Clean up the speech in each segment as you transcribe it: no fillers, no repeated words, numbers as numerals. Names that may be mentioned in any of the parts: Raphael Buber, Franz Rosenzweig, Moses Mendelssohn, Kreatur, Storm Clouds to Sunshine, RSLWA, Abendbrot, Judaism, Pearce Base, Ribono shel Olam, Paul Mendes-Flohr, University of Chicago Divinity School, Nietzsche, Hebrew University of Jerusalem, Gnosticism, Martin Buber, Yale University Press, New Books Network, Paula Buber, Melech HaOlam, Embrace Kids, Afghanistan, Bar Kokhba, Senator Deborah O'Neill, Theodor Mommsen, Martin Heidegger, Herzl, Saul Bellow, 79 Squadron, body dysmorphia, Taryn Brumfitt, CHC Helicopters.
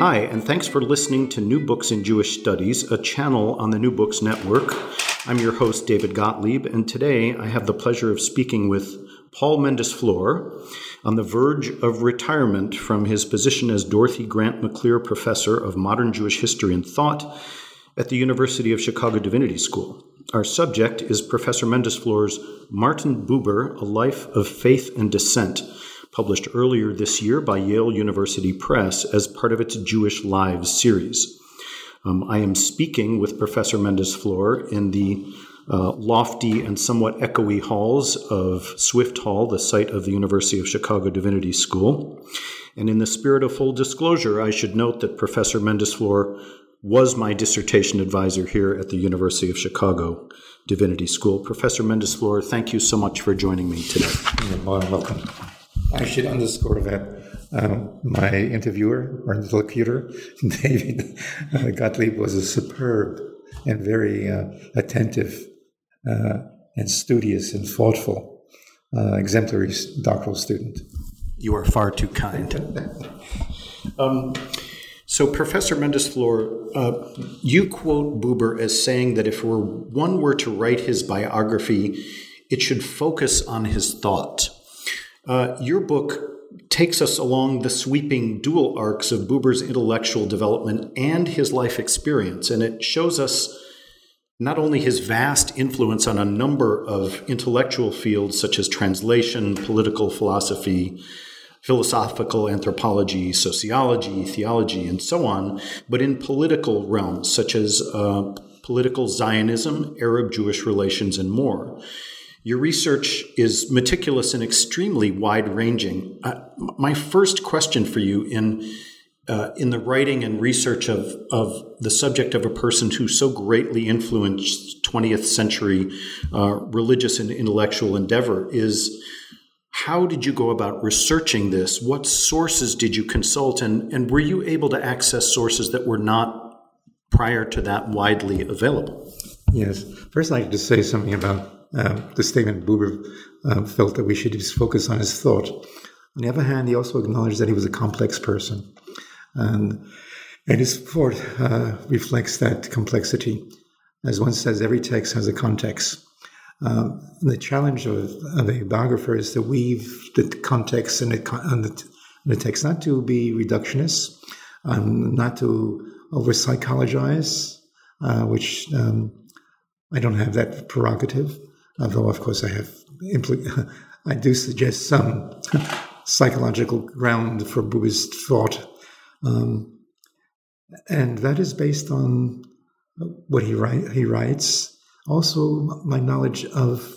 Hi, and thanks for listening to New Books in Jewish Studies, a channel on the New Books Network. I'm your host, David Gottlieb, and today I have the pleasure of speaking with Paul Mendes-Flohr on the verge of retirement from his position as Dorothy Grant McClear Professor of Modern Jewish History and Thought at the University of Chicago Divinity School. Our subject is Professor Mendes-Flohr's Martin Buber, A Life of Faith and Dissent, published earlier this year by Yale University Press as part of its Jewish Lives series. I am speaking with Professor Mendes-Flohr in the lofty and somewhat echoey halls of Swift Hall, the site of the University of Chicago Divinity School. And in the spirit of full disclosure, I should note that Professor Mendes-Flohr was my dissertation advisor here at the University of Chicago Divinity School. Professor Mendes-Flohr, thank you so much for joining me today. You're welcome. I should underscore that my interviewer or interlocutor, David Gottlieb, was a superb and very attentive and studious and thoughtful exemplary doctoral student. You are far too kind. So, Professor Mendes-Flohr, you quote Buber as saying that if one were to write his biography, it should focus on his thought. Your book takes us along the sweeping dual arcs of Buber's intellectual development and his life experience, and it shows us not only his vast influence on a number of intellectual fields such as translation, political philosophy, philosophical anthropology, sociology, theology, and so on, but in political realms such as political Zionism, Arab-Jewish relations, and more. Your research is meticulous and extremely wide-ranging. My first question for you in the writing and research of the subject of a person who so greatly influenced 20th century religious and intellectual endeavor is, how did you go about researching this? What sources did you consult? And were you able to access sources that were not prior to that widely available? Yes. First, I'd like to say something about the statement Buber felt that we should just focus on his thought. On the other hand, he also acknowledged that he was a complex person. And his thought reflects that complexity. As one says, every text has a context. The challenge of a biographer is to weave the context and the text, not to be reductionist, not to over-psychologize, which I don't have that prerogative, although, of course, I do suggest some psychological ground for Buber's thought. And that is based on what he writes. Also, my knowledge of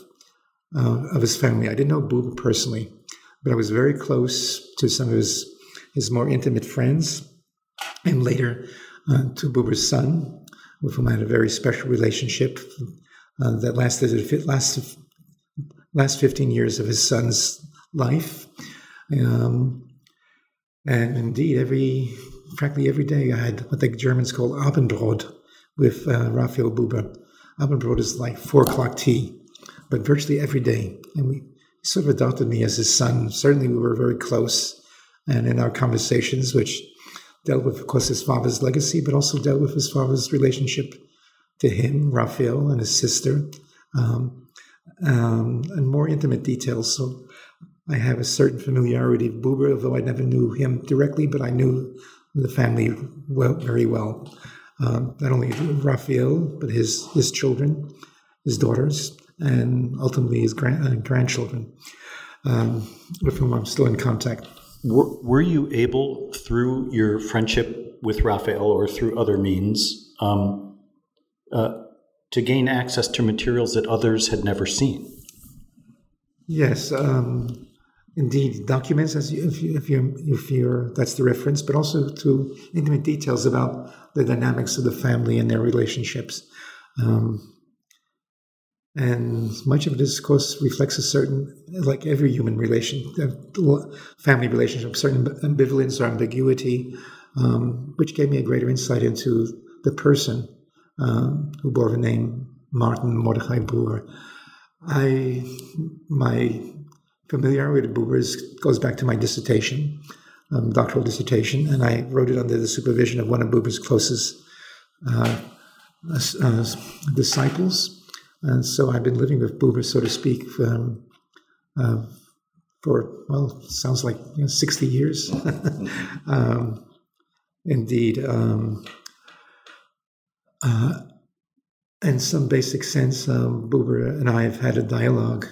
his family. I didn't know Buber personally, but I was very close to some of his more intimate friends, and later to Buber's son, with whom I had a very special relationship that lasted the last 15 years of his son's life. And indeed, practically every day, I had what the Germans call Abendbrot with Raphael Buber. Abendbrot is like 4 o'clock tea, but virtually every day. And he sort of adopted me as his son. Certainly we were very close. And in our conversations, which dealt with, of course, his father's legacy, but also dealt with his father's relationship to him, Raphael, and his sister, and more intimate details. So I have a certain familiarity with Buber, although I never knew him directly, but I knew the family well, very well. Not only Raphael, but his children, his daughters, and ultimately his grandchildren, with whom I'm still in contact. Were you able, through your friendship with Raphael or through other means, to gain access to materials that others had never seen? Yes, indeed, documents, if you're that's the reference, but also to intimate details about the dynamics of the family and their relationships. And much of this, of course, reflects a certain, like every human family relationship, certain ambivalence or ambiguity, which gave me a greater insight into the person who bore the name Martin Mordechai Buber. My familiarity with Buber goes back to my dissertation, doctoral dissertation, and I wrote it under the supervision of one of Buber's closest disciples. And so I've been living with Buber, so to speak, for sounds like 60 years. Indeed. In some basic sense, Buber and I have had a dialogue,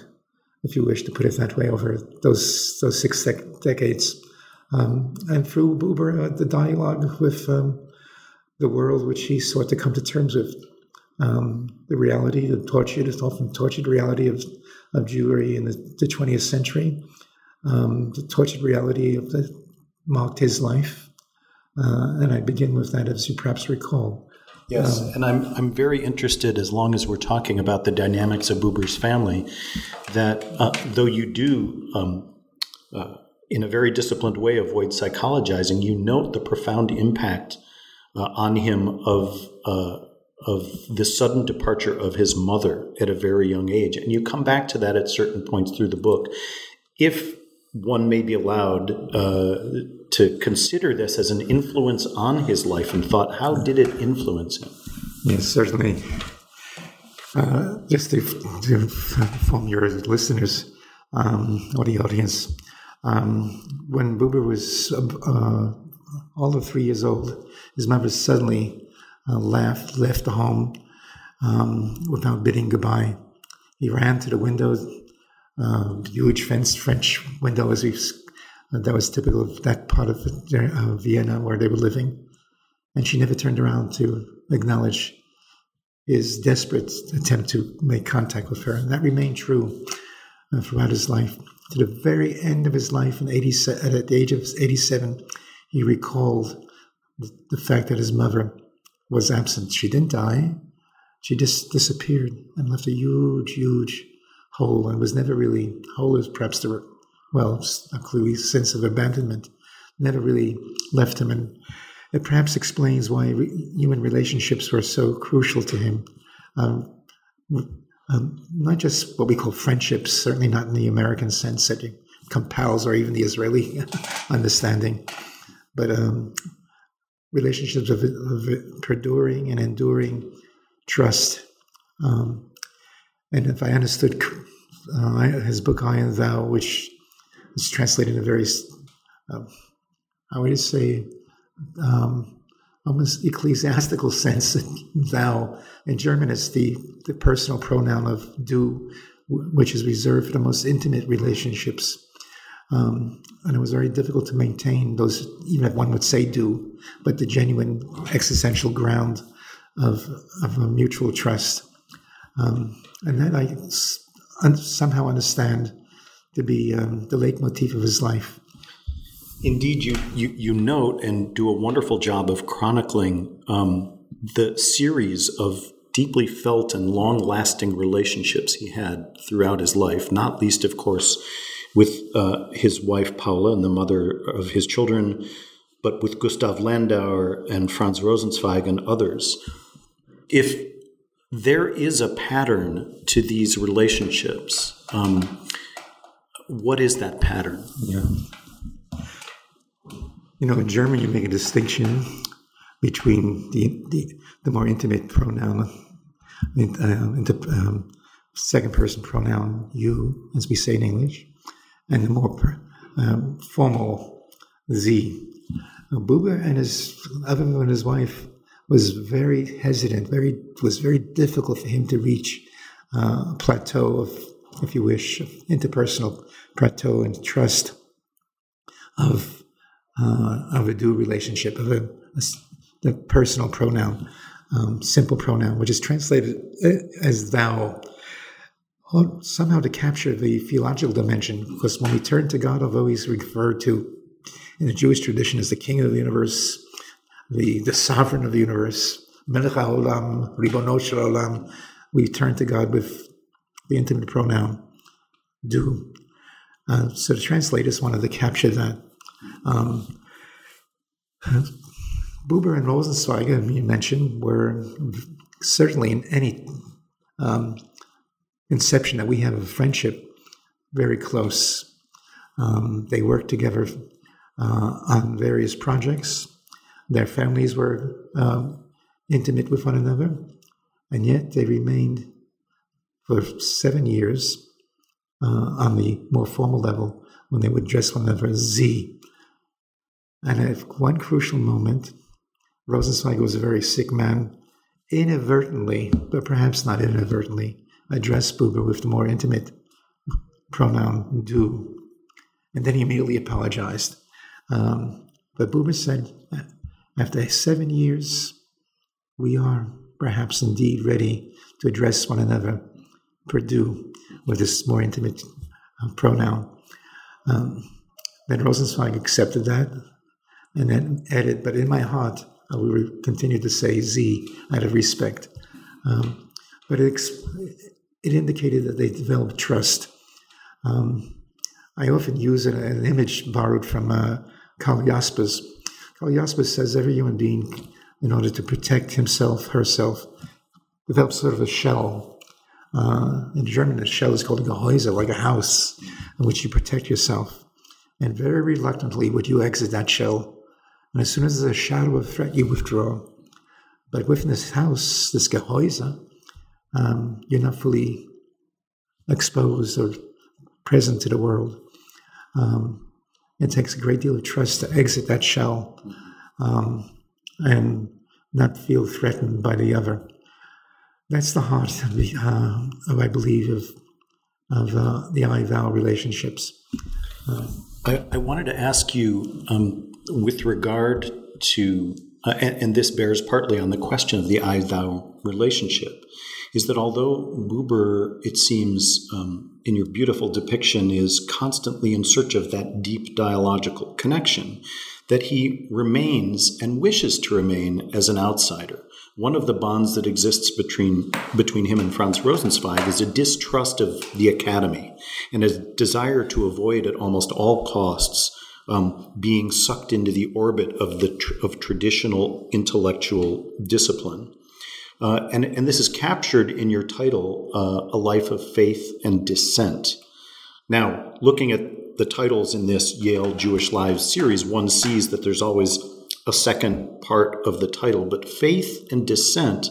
if you wish to put it that way, over those six decades. And through Buber, the dialogue with the world which he sought to come to terms with, the reality, the often tortured reality of Jewry in the 20th century, the tortured reality that marked his life. And I begin with that, as you perhaps recall. Yes, and I'm very interested, as long as we're talking about the dynamics of Buber's family, that though you do, in a very disciplined way, avoid psychologizing, you note the profound impact on him of the sudden departure of his mother at a very young age. And you come back to that at certain points through the book. If one may be allowed to consider this as an influence on his life and thought, how did it influence him? Yes, certainly. Just to inform your listeners or the audience, when Buber was all of 3 years old, his mother suddenly left the home without bidding goodbye. He ran to the window, huge French window, as we've that was typical of that part of Vienna where they were living. And she never turned around to acknowledge his desperate attempt to make contact with her. And that remained true throughout his life. To the very end of his life, at the age of 87, he recalled the fact that his mother was absent. She didn't die. She just disappeared and left a huge, huge hole, and was never really whole, is perhaps the a clearly sense of abandonment never really left him, and it perhaps explains why human relationships were so crucial to him. Not just what we call friendships, certainly not in the American sense that it compels, or even the Israeli understanding, but relationships of perduring and enduring trust. And if I understood his book, I and Thou, which it's translated in a very, I would say, almost ecclesiastical sense. Thou, in German, is the personal pronoun of du, which is reserved for the most intimate relationships. And it was very difficult to maintain those, even if one would say du, but the genuine existential ground of a mutual trust. And that I somehow understand to be the leitmotif of his life. Indeed, you note and do a wonderful job of chronicling the series of deeply felt and long-lasting relationships he had throughout his life, not least, of course, with his wife, Paula, and the mother of his children, but with Gustav Landauer and Franz Rosenzweig and others. If there is a pattern to these relationships, what is that pattern? Yeah. In German, you make a distinction between the more intimate pronoun, second person pronoun you, as we say in English, and the more formal sie. Buber and his wife was very hesitant. It was very difficult for him to reach a plateau of, if you wish, interpersonal plateau and trust of a due relationship, of a personal pronoun, simple pronoun, which is translated as thou. Somehow to capture the theological dimension, because when we turn to God, although he's referred to in the Jewish tradition as the King of the universe, the Sovereign of the universe, Melech HaOlam, Ribono shel Olam, we turn to God with the intimate pronoun, do. So the translators wanted to capture that. Buber and Rosenzweig, you mentioned, were certainly in any inception that we have of friendship, very close. They worked together on various projects. Their families were intimate with one another, and yet they remained for 7 years on the more formal level when they would address one another as Z. And at one crucial moment, Rosenzweig was a very sick man, inadvertently, but perhaps not inadvertently, addressed Buber with the more intimate pronoun du. And then he immediately apologized. But Buber said, after 7 years, we are perhaps indeed ready to address one another per du, with this more intimate pronoun. Then Rosenzweig accepted that and then added, but in my heart, we will continue to say Z out of respect. But it indicated that they developed trust. I often use an image borrowed from Karl Jaspers. Karl Jaspers says every human being, in order to protect himself, herself, develops sort of a shell. In German, a shell is called a Gehäuse, like a house in which you protect yourself. And very reluctantly would you exit that shell. And as soon as there's a shadow of threat, you withdraw. But within this house, this Gehäuse, you're not fully exposed or present to the world. It takes a great deal of trust to exit that shell and not feel threatened by the other. That's the heart of, I believe, of the I-thou relationships. I wanted to ask you, with regard to, and this bears partly on the question of the I-thou relationship, is that although Buber, it seems, in your beautiful depiction, is constantly in search of that deep dialogical connection, that he remains and wishes to remain as an outsider. One of the bonds that exists between him and Franz Rosenzweig is a distrust of the academy and a desire to avoid at almost all costs being sucked into the orbit of traditional intellectual discipline. And this is captured in your title, A Life of Faith and Dissent. Now, looking at the titles in this Yale Jewish Lives series, one sees that there's always a second part of the title. But faith and dissent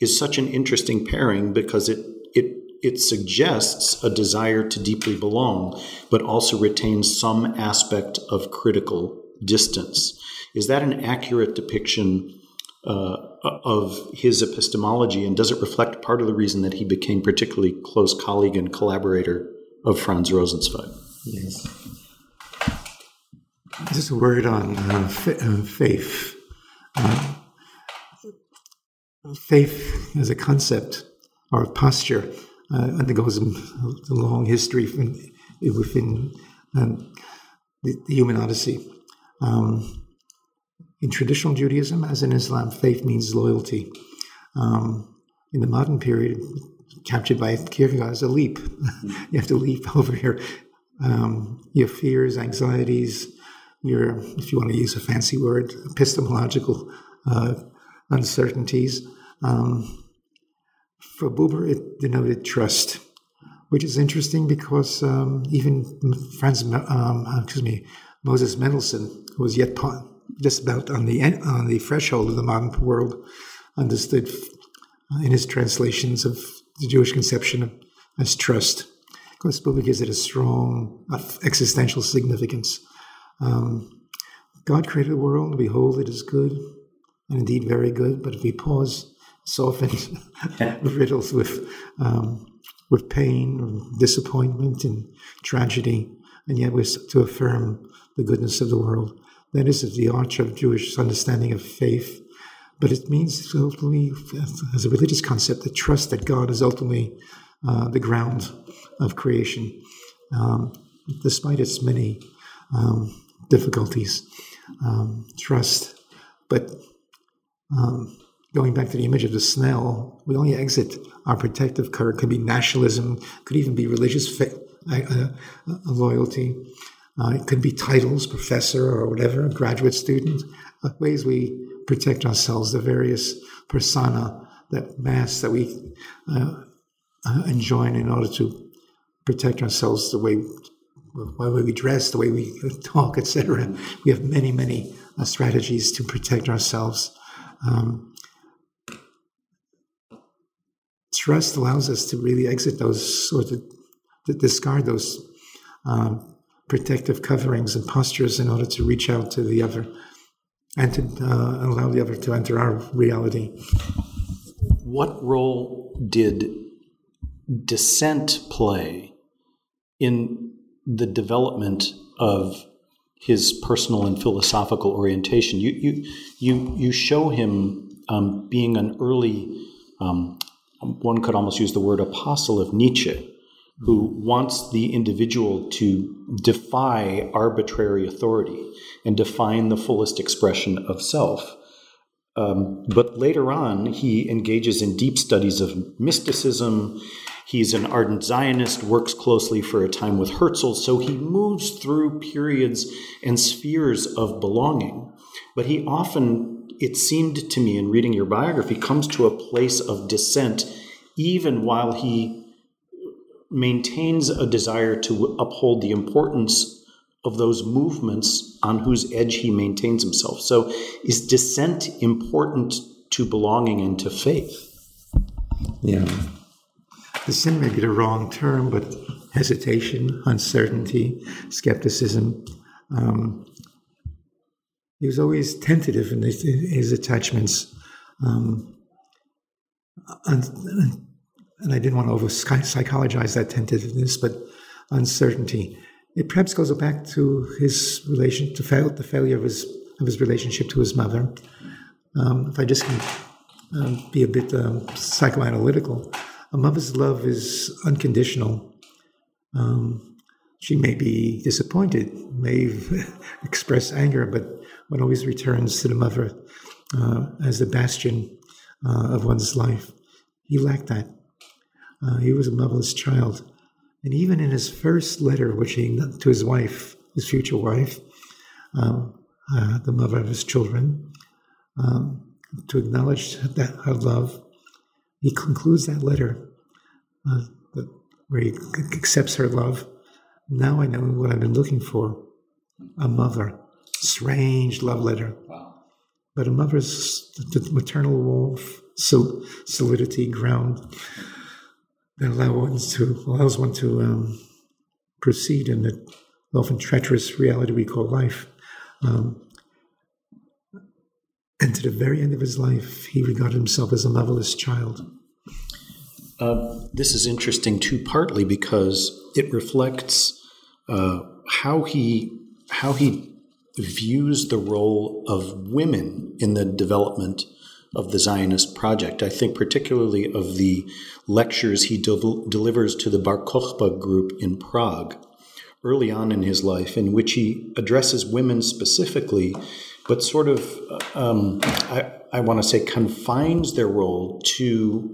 is such an interesting pairing because it suggests a desire to deeply belong, but also retains some aspect of critical distance. Is that an accurate depiction of his epistemology, and does it reflect part of the reason that he became particularly close colleague and collaborator of Franz Rosenzweig? Yes. Just a word on faith. Faith as a concept or a posture undergoes a long history within the human odyssey. In traditional Judaism, as in Islam, faith means loyalty. In the modern period, captured by Kierkegaard, is a leap. You have to leap over your fears, anxieties, your, if you want to use a fancy word, epistemological uncertainties. For Buber, it denoted trust, which is interesting because even Moses Mendelssohn, who was yet just about on the threshold of the modern world, understood in his translations of the Jewish conception as trust. Of course, Buber gives it a strong existential significance. God created the world, behold, it is good, and indeed very good, but if we pause, it's often riddled with pain, disappointment, and tragedy, and yet we're to affirm the goodness of the world. That is the arch of Jewish understanding of faith, but it means ultimately, as a religious concept, the trust that God is ultimately the ground of creation, despite its many difficulties. Trust, but going back to the image of the snail, we only exit our protective cover. It could be nationalism, could even be religious loyalty. It could be titles, professor or whatever, graduate student, ways we protect ourselves, the various persona, that mask that we enjoin in order to protect ourselves the way by the way we dress, the way we talk, etc. We have many, many strategies to protect ourselves. Trust allows us to really exit those, or to discard those protective coverings and postures in order to reach out to the other and to allow the other to enter our reality. What role did dissent play in the development of his personal and philosophical orientation? You show him being an early, one could almost use the word apostle of Nietzsche, who wants the individual to defy arbitrary authority and define the fullest expression of self. But later on, he engages in deep studies of mysticism. He's an ardent Zionist, works closely for a time with Herzl, so he moves through periods and spheres of belonging. But he often, it seemed to me in reading your biography, comes to a place of dissent even while he maintains a desire to uphold the importance of those movements on whose edge he maintains himself. So is dissent important to belonging and to faith? Yeah. Dissent may be the wrong term, but hesitation, uncertainty, skepticism. He was always tentative in his attachments. And I didn't want to over-psychologize that tentativeness, but uncertainty. It perhaps goes back to his relation to the failure of his relationship to his mother. If I just can be a bit psychoanalytical, a mother's love is unconditional. She may be disappointed, may express anger, but one always returns to the mother as the bastion of one's life. He lacked that. He was a motherless child. And even in his first letter, which he to his wife, his future wife, the mother of his children, to acknowledge that her love, he concludes that letter where he accepts her love. Now I know what I've been looking for, a mother. Strange love letter. Wow. But a mother's the maternal wolf, so solidity, ground that allows one to proceed in the often treacherous reality we call life. And to the very end of his life, he regarded himself as a motherless child. This is interesting too, partly because it reflects how he views the role of women in the development of the Zionist project. I think particularly of the lectures he delivers to the Bar Kokhba group in Prague early on in his life, in which he addresses women specifically, but sort of, I want to say, confines their role to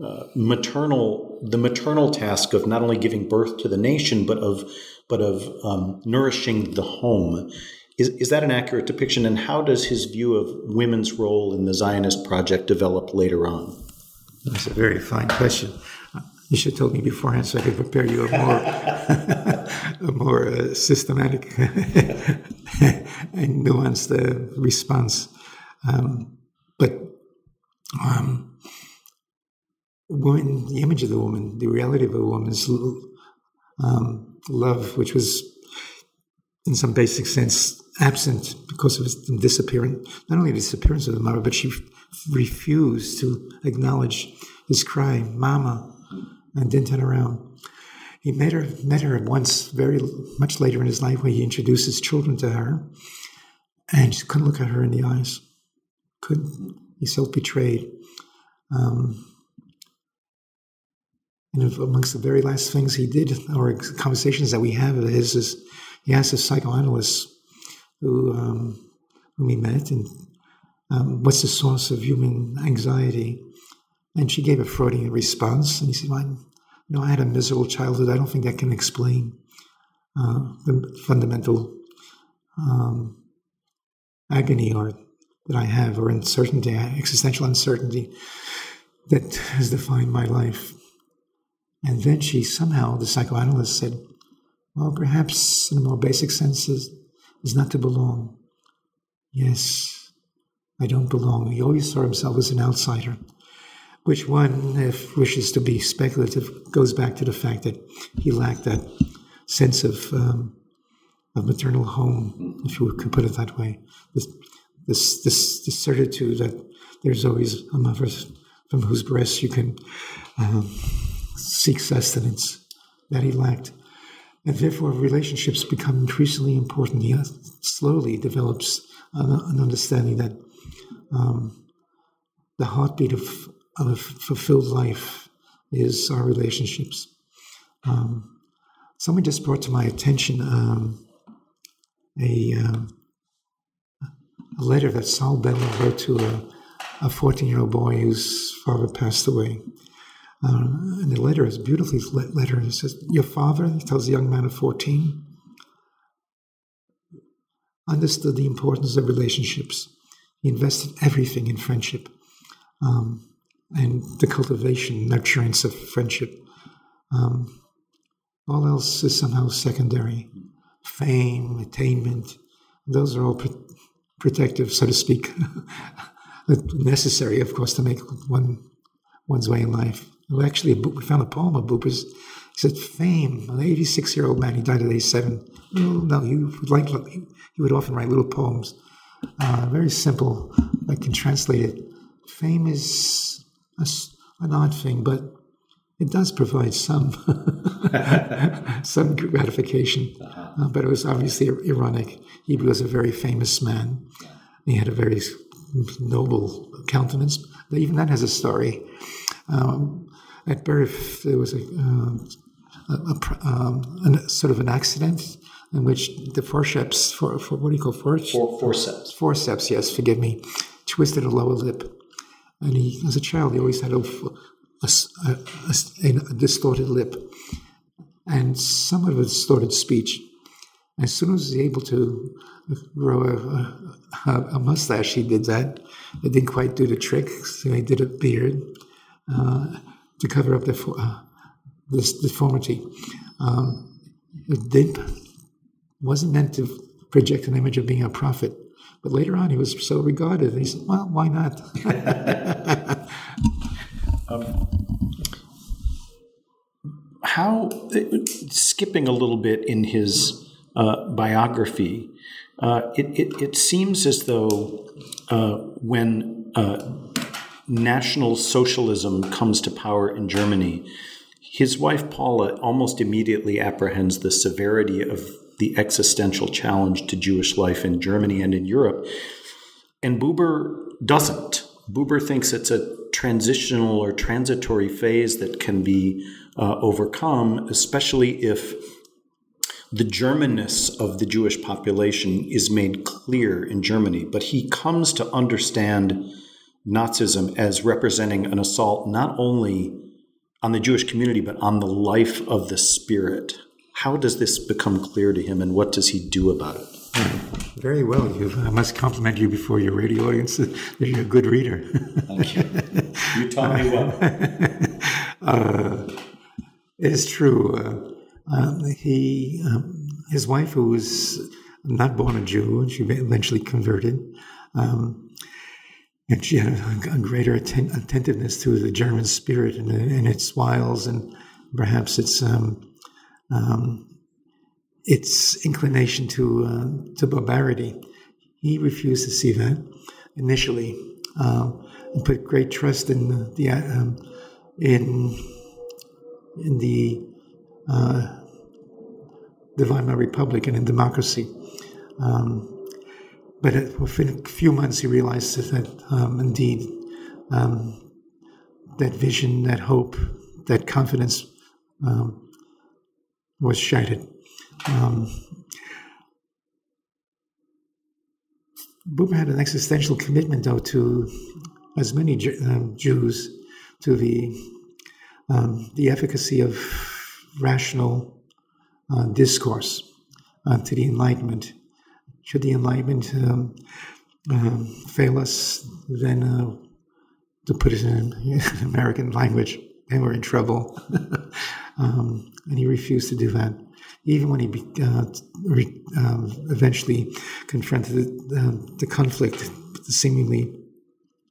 the maternal task of not only giving birth to the nation, but of nourishing the home. Is that an accurate depiction? And how does his view of women's role in the Zionist project develop later on? That's a very fine question. You should have told me beforehand so I could prepare you a more systematic and nuanced response. But woman, the image of the woman, the reality of a woman's love, which was in some basic sense absent because of the disappearance, not only the disappearance of the mother, but she refused to acknowledge his cry, "Mama," and didn't turn around. He met her once, very much later in his life, where he introduced his children to her, and she couldn't look at her in the eyes. Couldn't. He self-betrayed. And amongst the very last things he did, or conversations that we have of his, is he asked a psychoanalyst whom he met, and what's the source of human anxiety? And she gave a Freudian response. And he said, I had a miserable childhood. I don't think that can explain the fundamental agony that I have, or uncertainty, existential uncertainty that has defined my life. And then she somehow, the psychoanalyst said, Well, perhaps in a more basic sense is not to belong. Yes, I don't belong. He always saw himself as an outsider, which one, if wishes to be speculative, goes back to the fact that he lacked that sense of maternal home, if you could put it that way. This certitude that there's always a mother from whose breast you can seek sustenance, that he lacked. And therefore, relationships become increasingly important. He slowly develops an understanding that the heartbeat of a fulfilled life is our relationships. Someone just brought to my attention a letter that Saul Bellow wrote to a 14-year-old boy whose father passed away. And the letter is a beautiful letter. It says, your father, he tells a young man of 14, understood the importance of relationships. He invested everything in friendship and the cultivation, nurturance of friendship. All else is somehow secondary. Fame, attainment, those are all protective, so to speak, necessary, of course, to make one's way in life. Actually, we found a poem of Buber's. He said, fame, an 86-year-old man, he died at 87. No, he would often write little poems, very simple, I can translate it. Fame is an odd thing, but it does provide some gratification. But it was obviously ironic. He was a very famous man. He had a very noble countenance. Even that has a story. At birth, there was a sort of an accident in which the forceps, what do you call forceps? Forceps, yes, forgive me, twisted a lower lip. And he, as a child, he always had a distorted lip and somewhat of a distorted speech. As soon as he was able to grow a mustache, he did that. It didn't quite do the trick, so he did a beard to cover up this deformity. It wasn't meant to project an image of being a prophet, but later on he was so regarded. And he said, well, why not? Skipping a little bit in his biography, it seems as though when National Socialism comes to power in Germany, his wife Paula almost immediately apprehends the severity of the existential challenge to Jewish life in Germany and in Europe, and Buber doesn't. Buber thinks it's a transitional or transitory phase that can be overcome, especially if the Germanness of the Jewish population is made clear in Germany, but he comes to understand Nazism as representing an assault not only on the Jewish community, but on the life of the spirit. How does this become clear to him, and what does he do about it? Very well. I must compliment you before your radio audience that you're a good reader. Thank you. You taught me well. It's true. His wife, who was not born a Jew, and she eventually converted, and she had a greater attentiveness to the German spirit and its wiles, and perhaps its inclination to barbarity. He refused to see that initially, and put great trust in the Weimar Republic and in democracy. But within a few months, he realized that indeed that vision, that hope, that confidence was shattered. Buber had an existential commitment, though, to as many Jews, to the efficacy of rational discourse, to the Enlightenment. Should the Enlightenment fail us, then, to put it in American language, then we're in trouble. And he refused to do that. even when he eventually confronted the conflict, the seemingly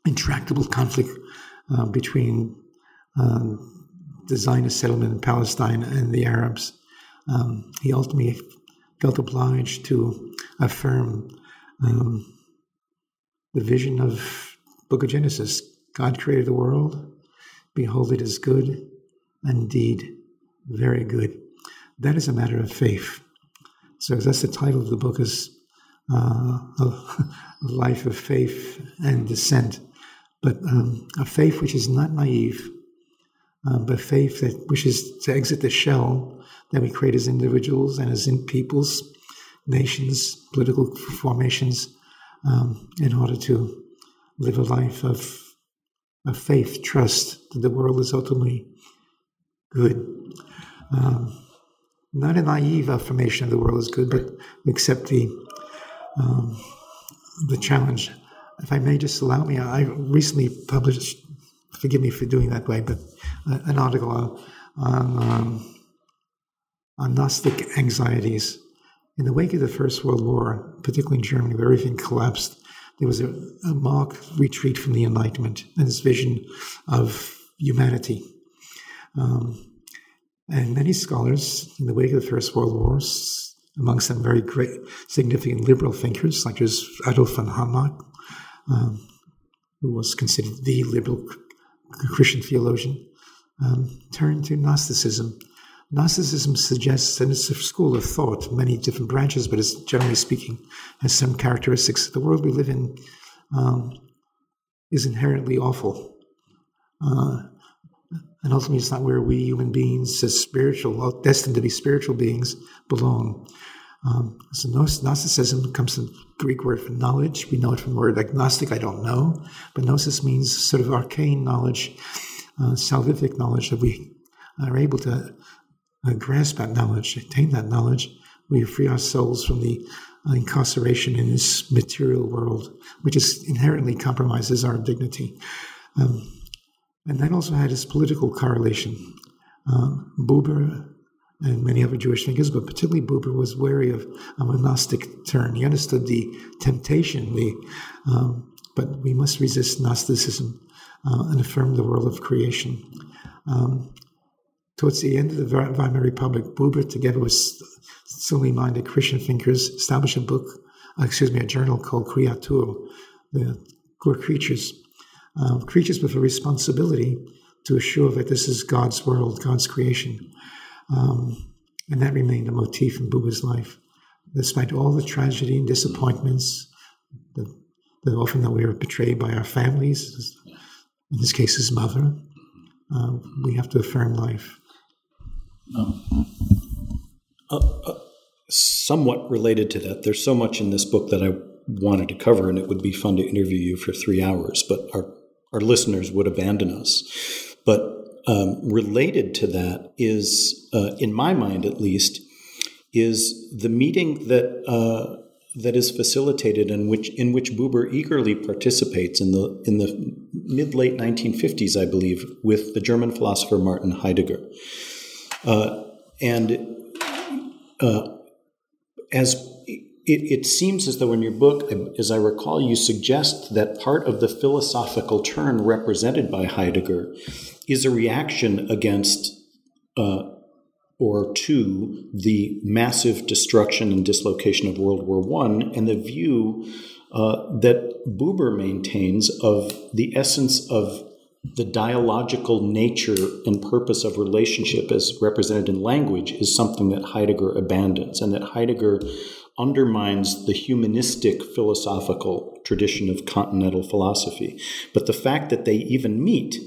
intractable conflict between the Zionist settlement in Palestine and the Arabs, he ultimately felt obliged to affirm the vision of Book of Genesis. God created the world. Behold, it is good, indeed, very good. That is a matter of faith. So that's the title of the book, is A Life of Faith and Dissent. But a faith which is not naive, but faith that wishes to exit the shell that we create as individuals and as in peoples, nations, political formations, in order to live a life of faith, trust that the world is ultimately good. Not a naive affirmation of the world is good, but accept the challenge. If I may, just allow me, I recently published, forgive me for doing that way, but an article on Gnostic anxieties. In the wake of the First World War, particularly in Germany, where everything collapsed, there was a marked retreat from the Enlightenment and this vision of humanity. And many scholars, in the wake of the First World War, amongst them very great, significant liberal thinkers, such as Adolf von Hamann, who was considered the liberal Christian theologian, turned to Gnosticism. Gnosticism suggests, and it's a school of thought, many different branches, but it's generally speaking, has some characteristics. The world we live in is inherently awful. And ultimately, it's not where we human beings, as spiritual, destined to be spiritual beings, belong. So Gnosticism comes from the Greek word for knowledge. We know it from the word agnostic, I don't know. But Gnosis means sort of arcane knowledge, salvific knowledge, that we are able to grasp that knowledge, attain that knowledge. We free our souls from the incarceration in this material world, which is inherently compromises our dignity. And that also had its political correlation. Buber and many other Jewish thinkers, but particularly Buber, was wary of a Gnostic turn. He understood the temptation, but we must resist Gnosticism and affirm the world of creation. Towards the end of the Weimar Republic, Buber, together with similarly-minded Christian thinkers, established a journal called Kreatur, the Poor Creatures. Creatures with a responsibility to assure that this is God's world, God's creation. And that remained a motif in Buber's life. Despite all the tragedy and disappointments, often that we are betrayed by our families, in this case his mother, we have to affirm life. Somewhat related to that, there's so much in this book that I wanted to cover, and it would be fun to interview you for 3 hours, but our listeners would abandon us. But related to that is, in my mind at least, is the meeting that is facilitated and in which Buber eagerly participates in the mid-late 1950s, I believe, with the German philosopher Martin Heidegger. It seems as though in your book, as I recall, you suggest that part of the philosophical turn represented by Heidegger is a reaction against or to the massive destruction and dislocation of World War I and the view that Buber maintains of the essence of the dialogical nature and purpose of relationship as represented in language is something that Heidegger abandons, and that Heidegger undermines the humanistic philosophical tradition of continental philosophy. But the fact that they even meet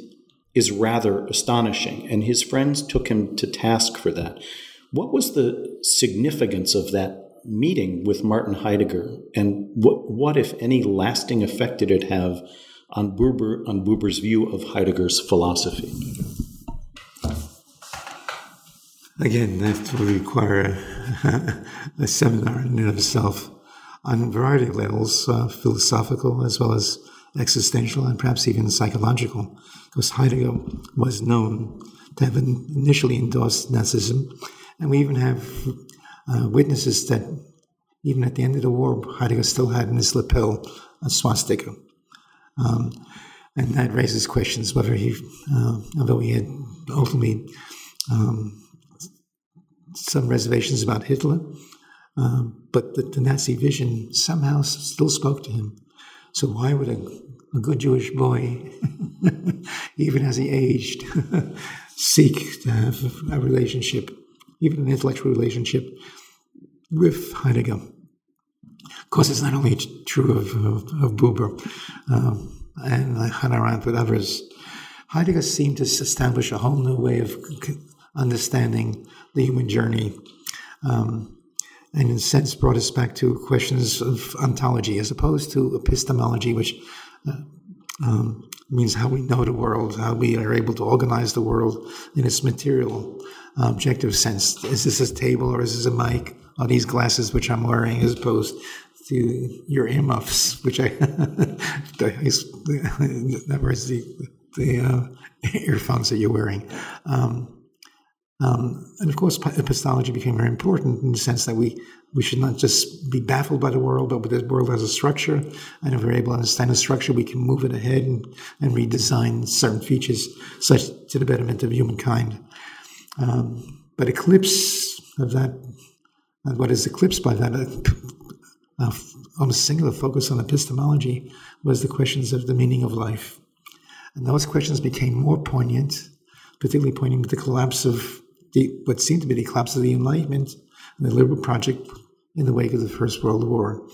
is rather astonishing, and his friends took him to task for that. What was the significance of that meeting with Martin Heidegger, and what if any, lasting effect did it have on Buber's view of Heidegger's philosophy? Again, that will require a seminar in and of itself on a variety of levels, philosophical as well as existential and perhaps even psychological, because Heidegger was known to have initially endorsed Nazism, and we even have witnesses that even at the end of the war, Heidegger still had in his lapel a swastika. And that raises questions whether he, although he had ultimately some reservations about Hitler, but the Nazi vision somehow still spoke to him. So why would a good Jewish boy, even as he aged, seek to have a relationship, even an intellectual relationship, with Heidegger? Of course, it's not only true of Buber and Hannah Arendt, but others. Heidegger seemed to establish a whole new way of understanding the human journey, and in a sense brought us back to questions of ontology as opposed to epistemology, which means how we know the world, how we are able to organize the world in its material, objective sense. Is this a table or is this a mic? Are these glasses which I'm wearing, as opposed to your earmuffs, which I that was the earphones that you're wearing. And of course, epistemology became very important in the sense that we should not just be baffled by the world, but the world has a structure, and if we're able to understand the structure, we can move it ahead and redesign certain features such to the betterment of humankind. But eclipse of that, and what is eclipsed by that, on a singular focus on epistemology, was the questions of the meaning of life. And those questions became more poignant, particularly pointing to the collapse of what seemed to be the collapse of the Enlightenment and the liberal project in the wake of the First World War.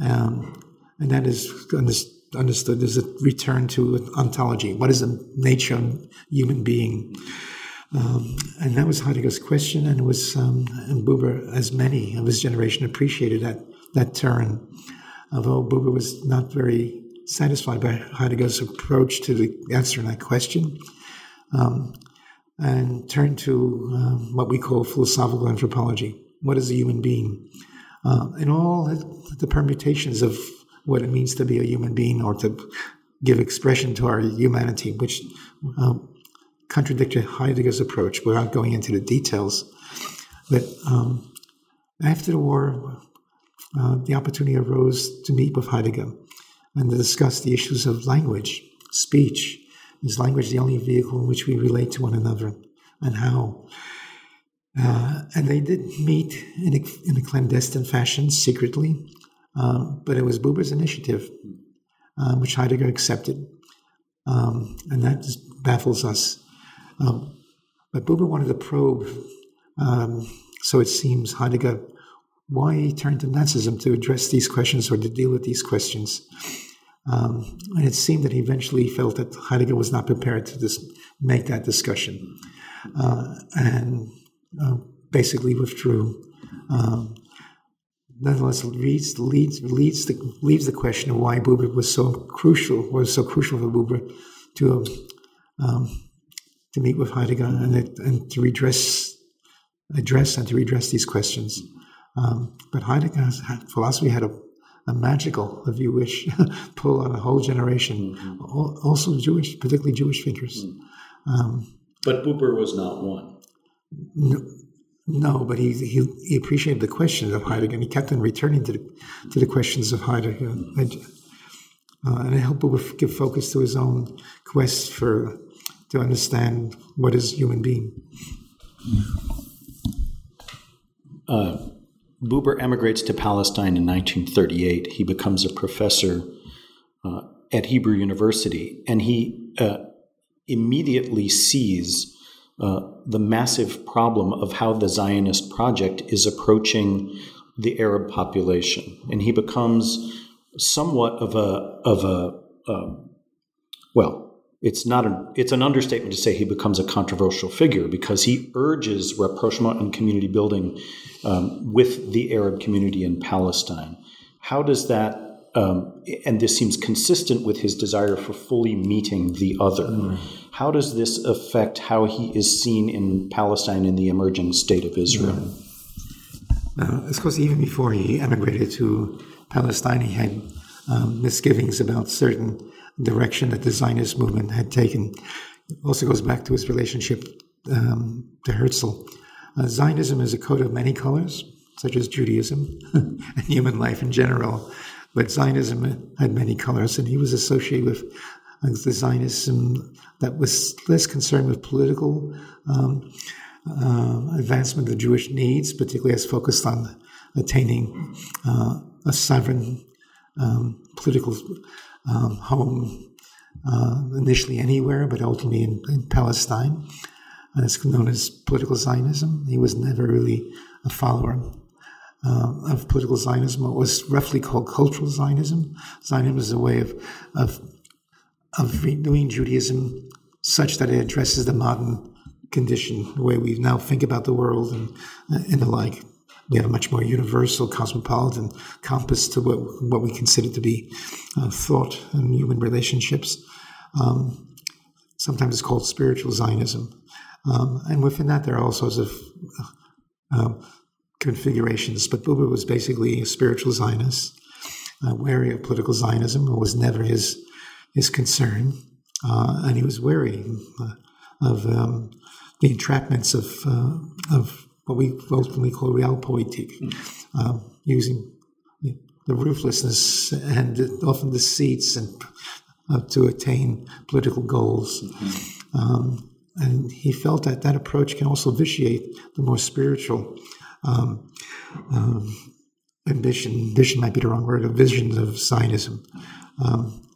And that is understood as a return to ontology. What is the nature of human being? And that was Heidegger's question, and it was and Buber, as many of his generation, appreciated that turn. Although Buber was not very satisfied by Heidegger's approach to the answering that question, and turned to what we call philosophical anthropology. What is a human being? And all the permutations of what it means to be a human being, or to give expression to our humanity, which contradicted Heidegger's approach, without going into the details. But after the war, the opportunity arose to meet with Heidegger and to discuss the issues of language, speech. Is language the only vehicle in which we relate to one another, and how? And they did meet in a clandestine fashion, secretly, but it was Buber's initiative, which Heidegger accepted. And that just baffles us. But Buber wanted to probe, so it seems, Heidegger, why he turned to Nazism to address these questions or to deal with these questions. And it seemed that he eventually felt that Heidegger was not prepared to make that discussion, and basically withdrew. Nonetheless, leaves the question of why Buber was so crucial for Buber to meet with Heidegger and to redress these questions. But Heidegger's philosophy had a magical, if you wish, pull on a whole generation, mm-hmm. Also Jewish, particularly Jewish thinkers. Mm-hmm. But Buber was not one. No, but he appreciated the question of Heidegger, and he kept on returning to the questions of Heidegger. And it helped Buber give focus to his own quest to understand what is human being. Buber emigrates to Palestine in 1938. He becomes a professor at Hebrew University, and he immediately sees the massive problem of how the Zionist project is approaching the Arab population. And he becomes somewhat it's an understatement to say he becomes a controversial figure, because he urges rapprochement and community building with the Arab community in Palestine. How does that, and this seems consistent with his desire for fully meeting the other, how does this affect how he is seen in Palestine in the emerging state of Israel? Yeah. Of course, even before he emigrated to Palestine, he had misgivings about certain direction that the Zionist movement had taken. It also goes back to his relationship to Herzl. Zionism is a coat of many colors, such as Judaism and human life in general. But Zionism had many colors, and he was associated with the Zionism that was less concerned with political advancement of Jewish needs, particularly as focused on attaining a sovereign political home, initially anywhere, but ultimately in Palestine. And it's known as political Zionism. He was never really a follower of political Zionism, what was roughly called cultural Zionism. Zionism is a way of renewing Judaism such that it addresses the modern condition, the way we now think about the world and the like. We have a much more universal, cosmopolitan compass to what we consider to be thought and human relationships. Sometimes it's called spiritual Zionism. And within that, there are all sorts of configurations. But Buber was basically a spiritual Zionist, wary of political Zionism. It was never his concern. And he was wary of the entrapments of what we ultimately call realpolitik, using the ruthlessness and often deceits and to attain political goals. Mm-hmm. And he felt that that approach can also vitiate the more spiritual ambition might be the wrong word, a vision of Zionism,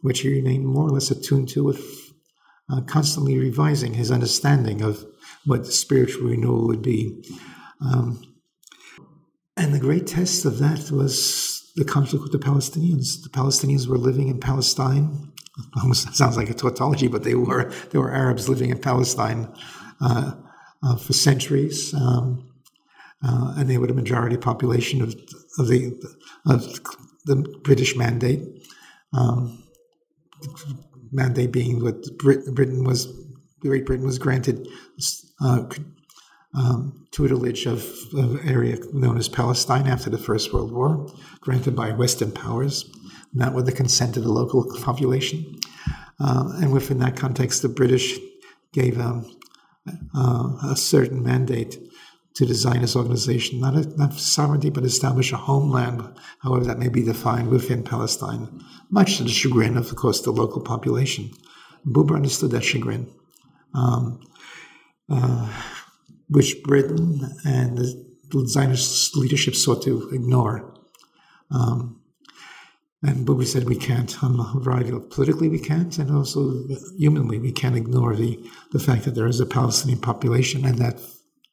which he remained more or less attuned to with constantly revising his understanding of what spiritual renewal would be. And the great test of that was the conflict with the Palestinians. The Palestinians were living in Palestine. Almost sounds like a tautology, but they were Arabs living in Palestine for centuries, and they were the majority population of the British Mandate. Mandate being what Great Britain was granted tutelage of area known as Palestine after the First World War, granted by Western powers, not with the consent of the local population. And within that context, the British gave a certain mandate to the Zionist organization, not sovereignty, but establish a homeland, however that may be defined, within Palestine, much to the chagrin of course, the local population. Buber understood that chagrin, which Britain and the Zionist leadership sought to ignore. And Buber said, we can't, on a variety of politically we can't, and also humanly we can't ignore the fact that there is a Palestinian population, and that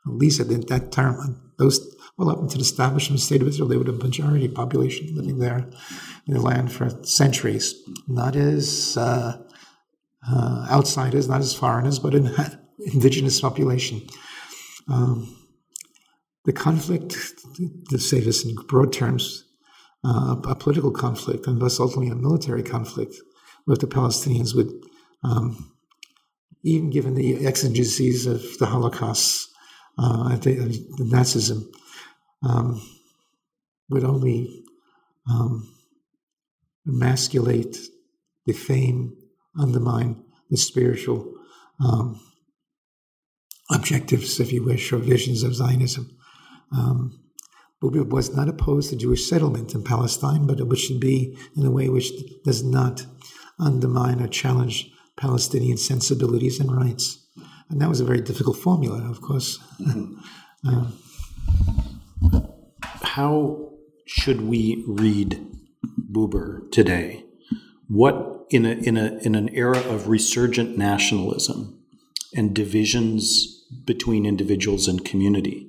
at least at that time, those, well, up until the establishment of the State of Israel, they were the majority population living there in the land for centuries, not as outsiders, not as foreigners, but an indigenous population. The conflict, to say this in broad terms, a political conflict, and thus ultimately a military conflict with the Palestinians would, even given the exigencies of the Holocaust, the Nazism, would only emasculate, defame, undermine the spiritual objectives, if you wish, or visions of Zionism. Buber was not opposed to Jewish settlement in Palestine, but it should be in a way which does not undermine or challenge Palestinian sensibilities and rights. And that was a very difficult formula, of course. How should we read Buber today? What in an era of resurgent nationalism and divisions between individuals and community?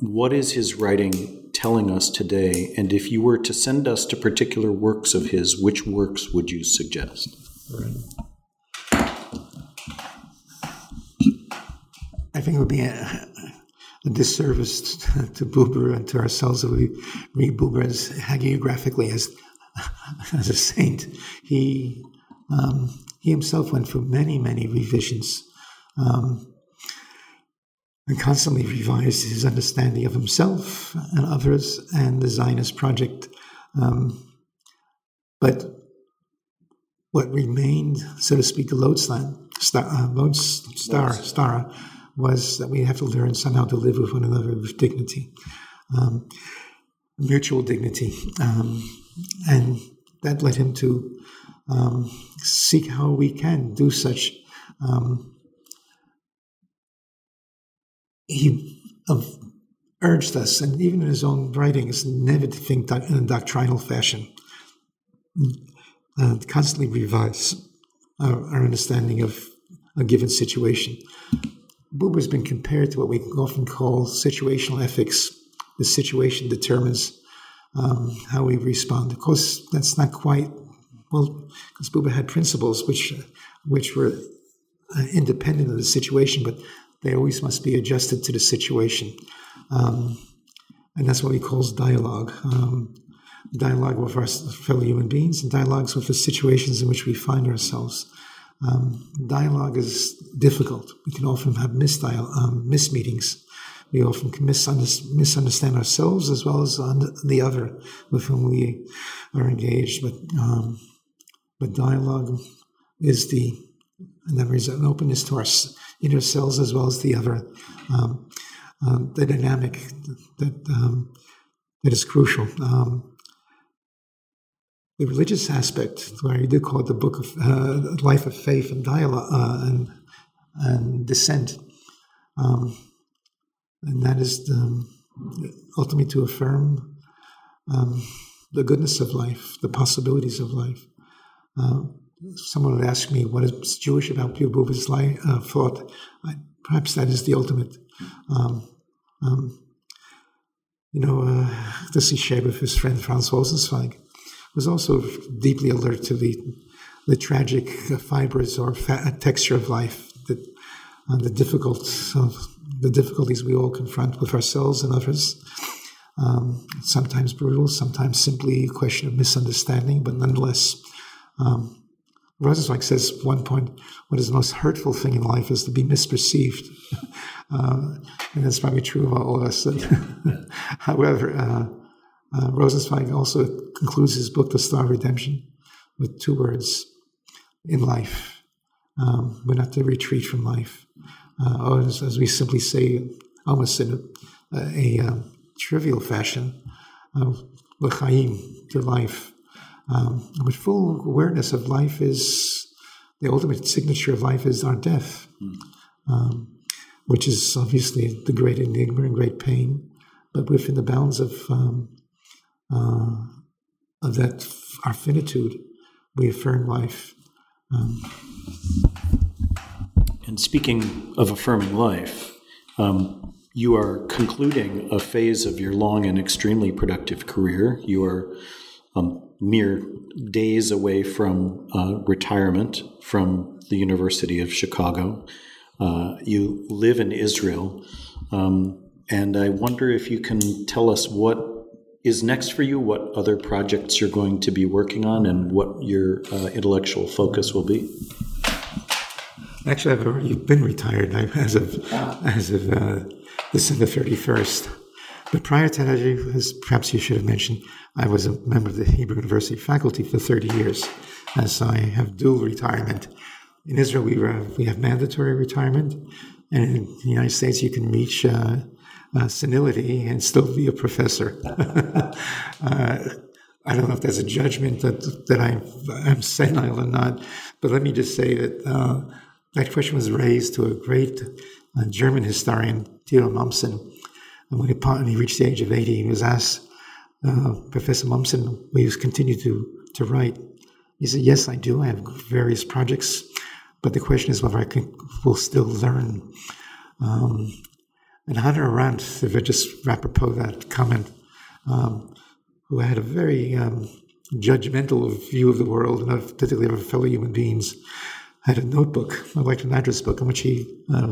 What is his writing telling us today? And if you were to send us to particular works of his, which works would you suggest? Right. I think it would be a disservice to Buber and to ourselves if we read Buber as hagiographically as a saint. He himself went through many, many revisions. And constantly revised his understanding of himself and others and the Zionist project. But what remained, so to speak, the lodestar was that we have to learn somehow to live with one another with dignity. mutual dignity. And that led him to seek how we can do such. He urged us, and even in his own writings, never to think in a doctrinal fashion. Constantly revise our understanding of a given situation. Buber has been compared to what we often call situational ethics. The situation determines how we respond. Of course, that's not quite, well, because Buber had principles which were independent of the situation, but they always must be adjusted to the situation. And that's what he calls dialogue. Dialogue with our fellow human beings and dialogues with the situations in which we find ourselves. Dialogue is difficult. We can often have mismeetings. We often can misunderstand ourselves as well as the other with whom we are engaged. But dialogue is an openness to our inner selves as well as the other. The dynamic that is crucial. The religious aspect, where you do call it the book of life of faith and dialogue and dissent, and that is ultimately to affirm the goodness of life, the possibilities of life. Someone would ask me, what is Jewish about Paul Buber's thought? Perhaps that is the ultimate. To see Sheba with his friend Franz Rosenzweig, was also deeply alert to the tragic fibers or texture of life, the difficulties we all confront with ourselves and others, sometimes brutal, sometimes simply a question of misunderstanding, but nonetheless, Rosenzweig says at one point, what is the most hurtful thing in life is to be misperceived. And that's probably true of all of us. However, Rosenzweig also concludes his book, The Star of Redemption, with two words, in life. We're not to retreat from life. Or as we simply say, almost in a trivial fashion, l'chaim, to life. With full awareness of life is, the ultimate signature of life is our death, which is obviously the great enigma and great pain, but within the bounds of that, our finitude, we affirm life. And speaking of affirming life, you are concluding a phase of your long and extremely productive career. You are mere days away from retirement from the University of Chicago. You live in Israel, and I wonder if you can tell us what is next for you, what other projects you're going to be working on, and what your intellectual focus will be. Actually, I've already been retired as of December 31st. But prior to that, as perhaps you should have mentioned, I was a member of the Hebrew University faculty for 30 years, so I have dual retirement. In Israel, we have mandatory retirement, and in the United States, you can reach senility and still be a professor. I don't know if that's a judgment that I'm senile or not, but let me just say that that question was raised to a great German historian, Theodor Mommsen. And when he reached the age of 80, he was asked, Professor Mommsen, will you continue to write? He said, yes, I do. I have various projects, but the question is whether I will still learn. And Hannah Arendt, if I just apropos that comment, who had a very judgmental view of the world, and particularly of fellow human beings, had a notebook, like an address book, in which he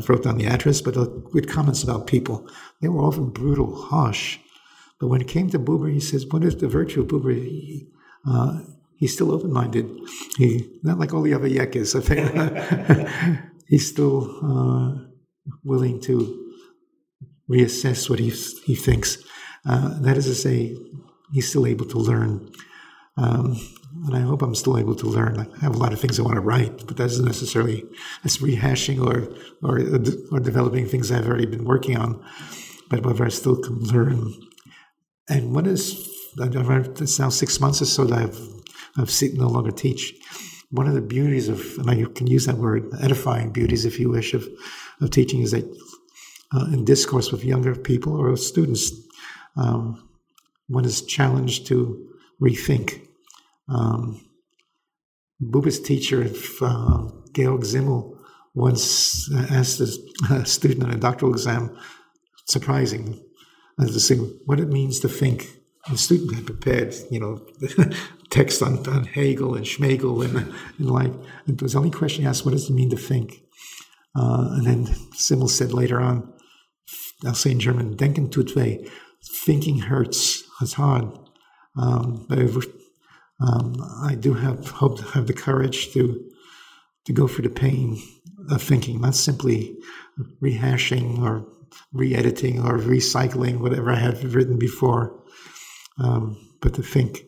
wrote down the address, but with comments about people. They were often brutal, harsh. But when it came to Buber, he says, what is the virtue of Buber? He's still open-minded. Not like all the other yekkes, I think. He's still willing to reassess what he thinks. That is to say, he's still able to learn. And I hope I'm still able to learn. I have a lot of things I want to write, but that isn't necessarily that's rehashing or developing things I've already been working on. But whether I still can learn And what is, it's now 6 months or so that I've no longer teach. One of the beauties of, and I can use that word, edifying beauties, if you wish, of teaching is that in discourse with younger people or students, one is challenged to rethink. Buber's teacher, Georg Simmel, once asked a student on a doctoral exam, surprising, to say what it means to think. The student had prepared, text on Hegel and Schmegel and like. It was the only question he asked, what does it mean to think? And then Simmel said later on, I'll say in German, denken tut weh, thinking hurts, it's hard. But I do hope to have the courage to go through the pain of thinking, not simply rehashing or re-editing or recycling whatever I have written before, but to think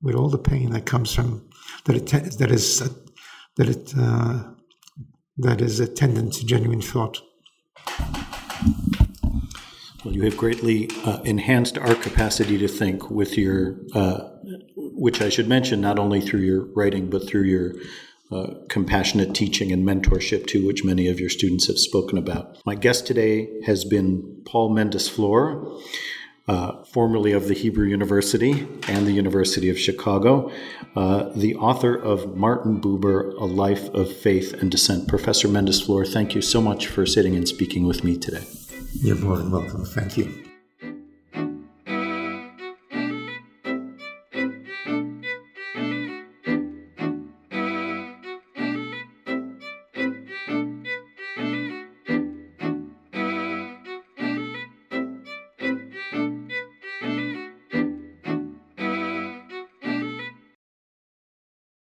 with all the pain that comes from that is attendant to genuine thought. Well, you have greatly enhanced our capacity to think with your, which I should mention, not only through your writing but through your compassionate teaching and mentorship too, which many of your students have spoken about. My guest today has been Paul Mendes-Flohr, formerly of the Hebrew University and the University of Chicago, the author of Martin Buber, A Life of Faith and Dissent. Professor Mendes-Flohr, thank you so much for sitting and speaking with me today. You're more than welcome. Thank you.